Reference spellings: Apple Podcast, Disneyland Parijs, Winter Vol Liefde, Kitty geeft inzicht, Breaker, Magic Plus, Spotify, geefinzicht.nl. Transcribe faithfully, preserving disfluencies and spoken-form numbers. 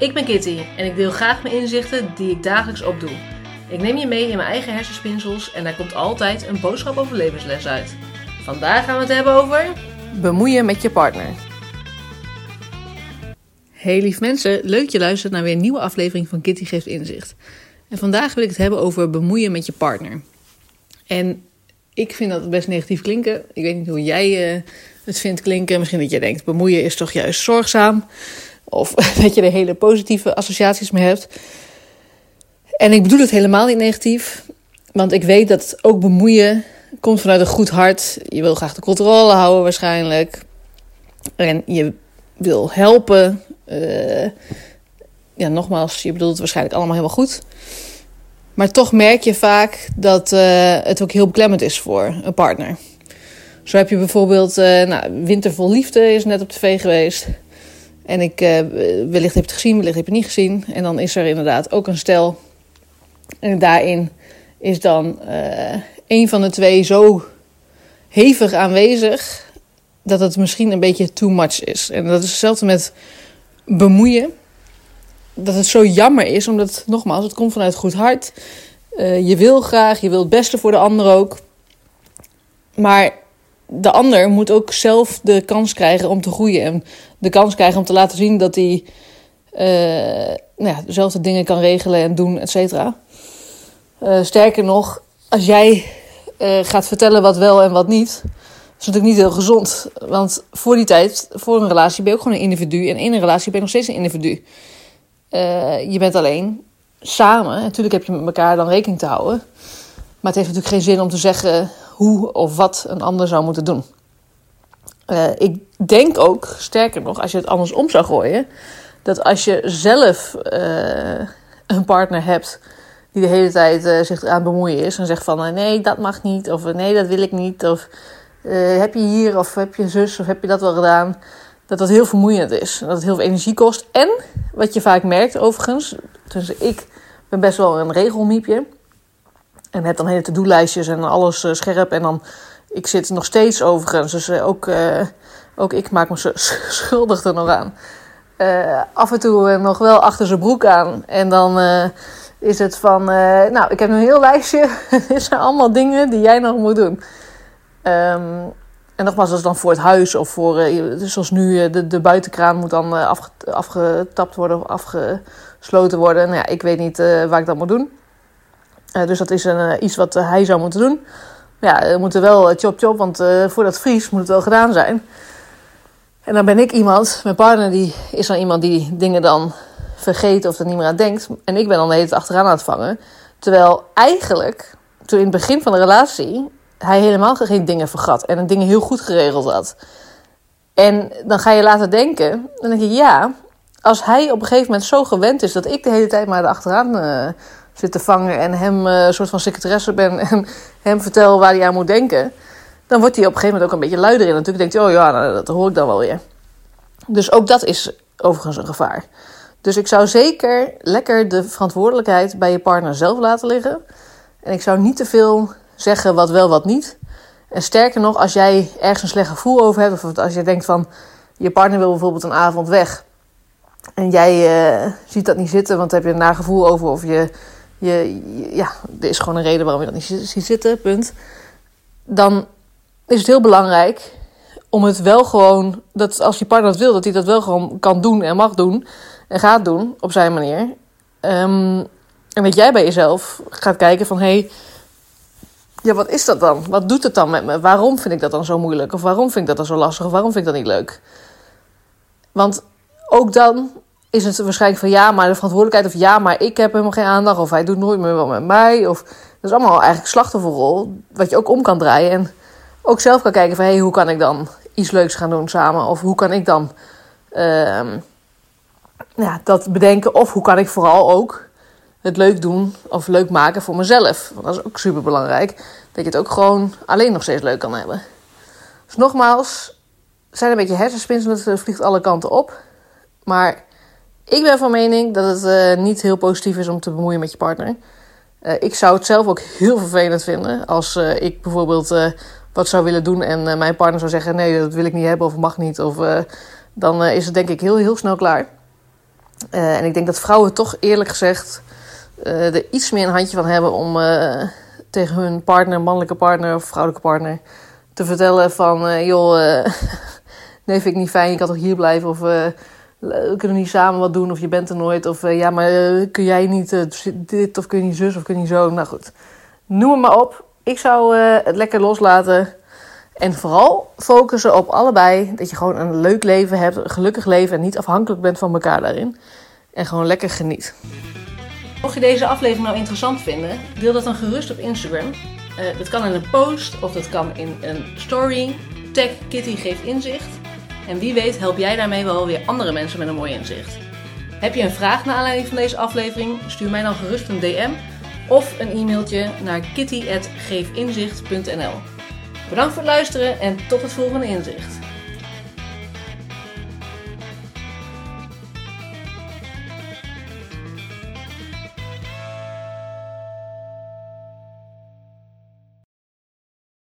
Ik ben Kitty en ik deel graag mijn inzichten die ik dagelijks opdoe. Ik neem je mee in mijn eigen hersenspinsels en daar komt altijd een boodschap over levensles uit. Vandaag gaan we het hebben over... bemoeien met je partner. Hey lief mensen, leuk dat je luistert naar weer een nieuwe aflevering van Kitty geeft inzicht. En vandaag wil ik het hebben over bemoeien met je partner. En ik vind dat best negatief klinken. Ik weet niet hoe jij uh, het vindt klinken. Misschien dat jij denkt, bemoeien is toch juist zorgzaam. Of dat je er hele positieve associaties mee hebt. En ik bedoel het helemaal niet negatief. Want ik weet dat ook bemoeien komt vanuit een goed hart. Je wil graag de controle houden waarschijnlijk. En je wil helpen. Uh, ja, nogmaals, je bedoelt het waarschijnlijk allemaal helemaal goed. Maar toch merk je vaak dat uh, het ook heel beklemmend is voor een partner. Zo heb je bijvoorbeeld... Uh, nou, Winter Vol Liefde is net op tv geweest. En ik, uh, wellicht heb je het gezien, wellicht heb je het niet gezien. En dan is er inderdaad ook een stel. En daarin is dan uh, een van de twee zo hevig aanwezig... dat het misschien een beetje too much is. En dat is hetzelfde met bemoeien. Dat het zo jammer is, omdat, nogmaals, het komt vanuit goed hart. Uh, je wil graag, je wil het beste voor de ander ook. Maar de ander moet ook zelf de kans krijgen om te groeien. En de kans krijgen om te laten zien dat hij uh, nou ja, dezelfde dingen kan regelen en doen, et cetera. Uh, sterker nog, als jij uh, gaat vertellen wat wel en wat niet... dat is natuurlijk niet heel gezond. Want voor die tijd, voor een relatie, ben je ook gewoon een individu. En in een relatie ben je nog steeds een individu. Uh, je bent alleen, samen. Natuurlijk heb je met elkaar dan rekening te houden. Maar het heeft natuurlijk geen zin om te zeggen hoe of wat een ander zou moeten doen. Uh, ik denk ook, sterker nog, als je het andersom zou gooien... dat als je zelf uh, een partner hebt die de hele tijd uh, zich aan het bemoeien is... en zegt van uh, nee, dat mag niet, of nee, dat wil ik niet... of uh, heb je hier, of heb je zus, of heb je dat wel gedaan... dat dat heel vermoeiend is. Dat het heel veel energie kost. En wat je vaak merkt overigens... dus ik ben best wel een regelmiepje. En heb dan hele to-do-lijstjes en alles scherp. En dan, ik zit nog steeds overigens. Dus ook, uh, ook ik maak me schuldig er nog aan. Uh, af en toe nog wel achter zijn broek aan. En dan uh, is het van... Uh, nou, ik heb nu een heel lijstje. Dit zijn allemaal dingen die jij nog moet doen. Um, En nogmaals, dat is dan voor het huis of voor... zoals nu, de, de buitenkraan moet dan afge, afgetapt worden of afgesloten worden. Nou ja, ik weet niet uh, waar ik dat moet doen. Uh, dus dat is een, uh, iets wat uh, hij zou moeten doen. Maar ja, we moeten wel chop chop, want uh, voordat het vries moet het wel gedaan zijn. En dan ben ik iemand, mijn partner die is dan iemand die dingen dan vergeet of er niet meer aan denkt. En ik ben dan de hele tijd achteraan aan het vangen. Terwijl eigenlijk, toen in het begin van de relatie... hij helemaal geen dingen vergat en dingen heel goed geregeld had. En dan ga je later denken, dan denk je ja, als hij op een gegeven moment zo gewend is... dat ik de hele tijd maar erachteraan uh, zit te vangen en hem een uh, soort van secretaresse ben... en hem vertel waar hij aan moet denken... dan wordt hij op een gegeven moment ook een beetje luider in. Natuurlijk denkt hij, oh ja, nou, dat hoor ik dan wel weer. Dus ook dat is overigens een gevaar. Dus ik zou zeker lekker de verantwoordelijkheid bij je partner zelf laten liggen. En ik zou niet te veel... zeggen wat wel, wat niet. En sterker nog, als jij ergens een slecht gevoel over hebt... of als je denkt van, je partner wil bijvoorbeeld een avond weg... en jij uh, ziet dat niet zitten, want daar heb je een nagevoel over... of je, je, je, ja, er is gewoon een reden waarom je dat niet ziet zitten, punt. Dan is het heel belangrijk om het wel gewoon... dat als je partner dat wil, dat hij dat wel gewoon kan doen en mag doen... en gaat doen, op zijn manier. Um, en dat jij bij jezelf gaat kijken van... hey, ja, wat is dat dan? Wat doet het dan met me? Waarom vind ik dat dan zo moeilijk? Of waarom vind ik dat dan zo lastig? Of waarom vind ik dat niet leuk? Want ook dan is het waarschijnlijk van... ja, maar de verantwoordelijkheid... of ja, maar ik heb helemaal geen aandacht... of hij doet nooit meer wat met mij. Of dat is allemaal eigenlijk slachtofferrol... wat je ook om kan draaien. En ook zelf kan kijken van... hé, hey, hoe kan ik dan iets leuks gaan doen samen? Of hoe kan ik dan uh, ja, dat bedenken? Of hoe kan ik vooral ook... het leuk doen of leuk maken voor mezelf. Want dat is ook super belangrijk. Dat je het ook gewoon alleen nog steeds leuk kan hebben. Dus nogmaals, zijn een beetje hersenspinselen, het vliegt alle kanten op. Maar ik ben van mening dat het uh, niet heel positief is om te bemoeien met je partner. Uh, ik zou het zelf ook heel vervelend vinden. Als uh, ik bijvoorbeeld uh, wat zou willen doen en uh, mijn partner zou zeggen... nee, dat wil ik niet hebben of mag niet. Of, uh, dan uh, is het denk ik heel, heel snel klaar. Uh, en ik denk dat vrouwen toch eerlijk gezegd uh, er iets meer een handje van hebben om uh, tegen hun partner, mannelijke partner of vrouwelijke partner, te vertellen van uh, joh, uh, nee, vind ik niet fijn, je kan toch hier blijven of uh, we kunnen niet samen wat doen of je bent er nooit of uh, ja, maar uh, kun jij niet uh, dit of kun je niet zus of kun je niet zo. Nou goed, noem het maar op. Ik zou uh, het lekker loslaten. En vooral focussen op allebei. Dat je gewoon een leuk leven hebt, een gelukkig leven. En niet afhankelijk bent van elkaar daarin. En gewoon lekker geniet. Mocht je deze aflevering nou interessant vinden, deel dat dan gerust op Instagram. Uh, dat kan in een post of dat kan in een story. Tag Kitty geeft inzicht. En wie weet help jij daarmee wel weer andere mensen met een mooi inzicht. Heb je een vraag naar aanleiding van deze aflevering? Stuur mij dan gerust een D M of een e-mailtje naar kitty at geefinzicht punt n l. Bedankt voor het luisteren en tot het volgende inzicht.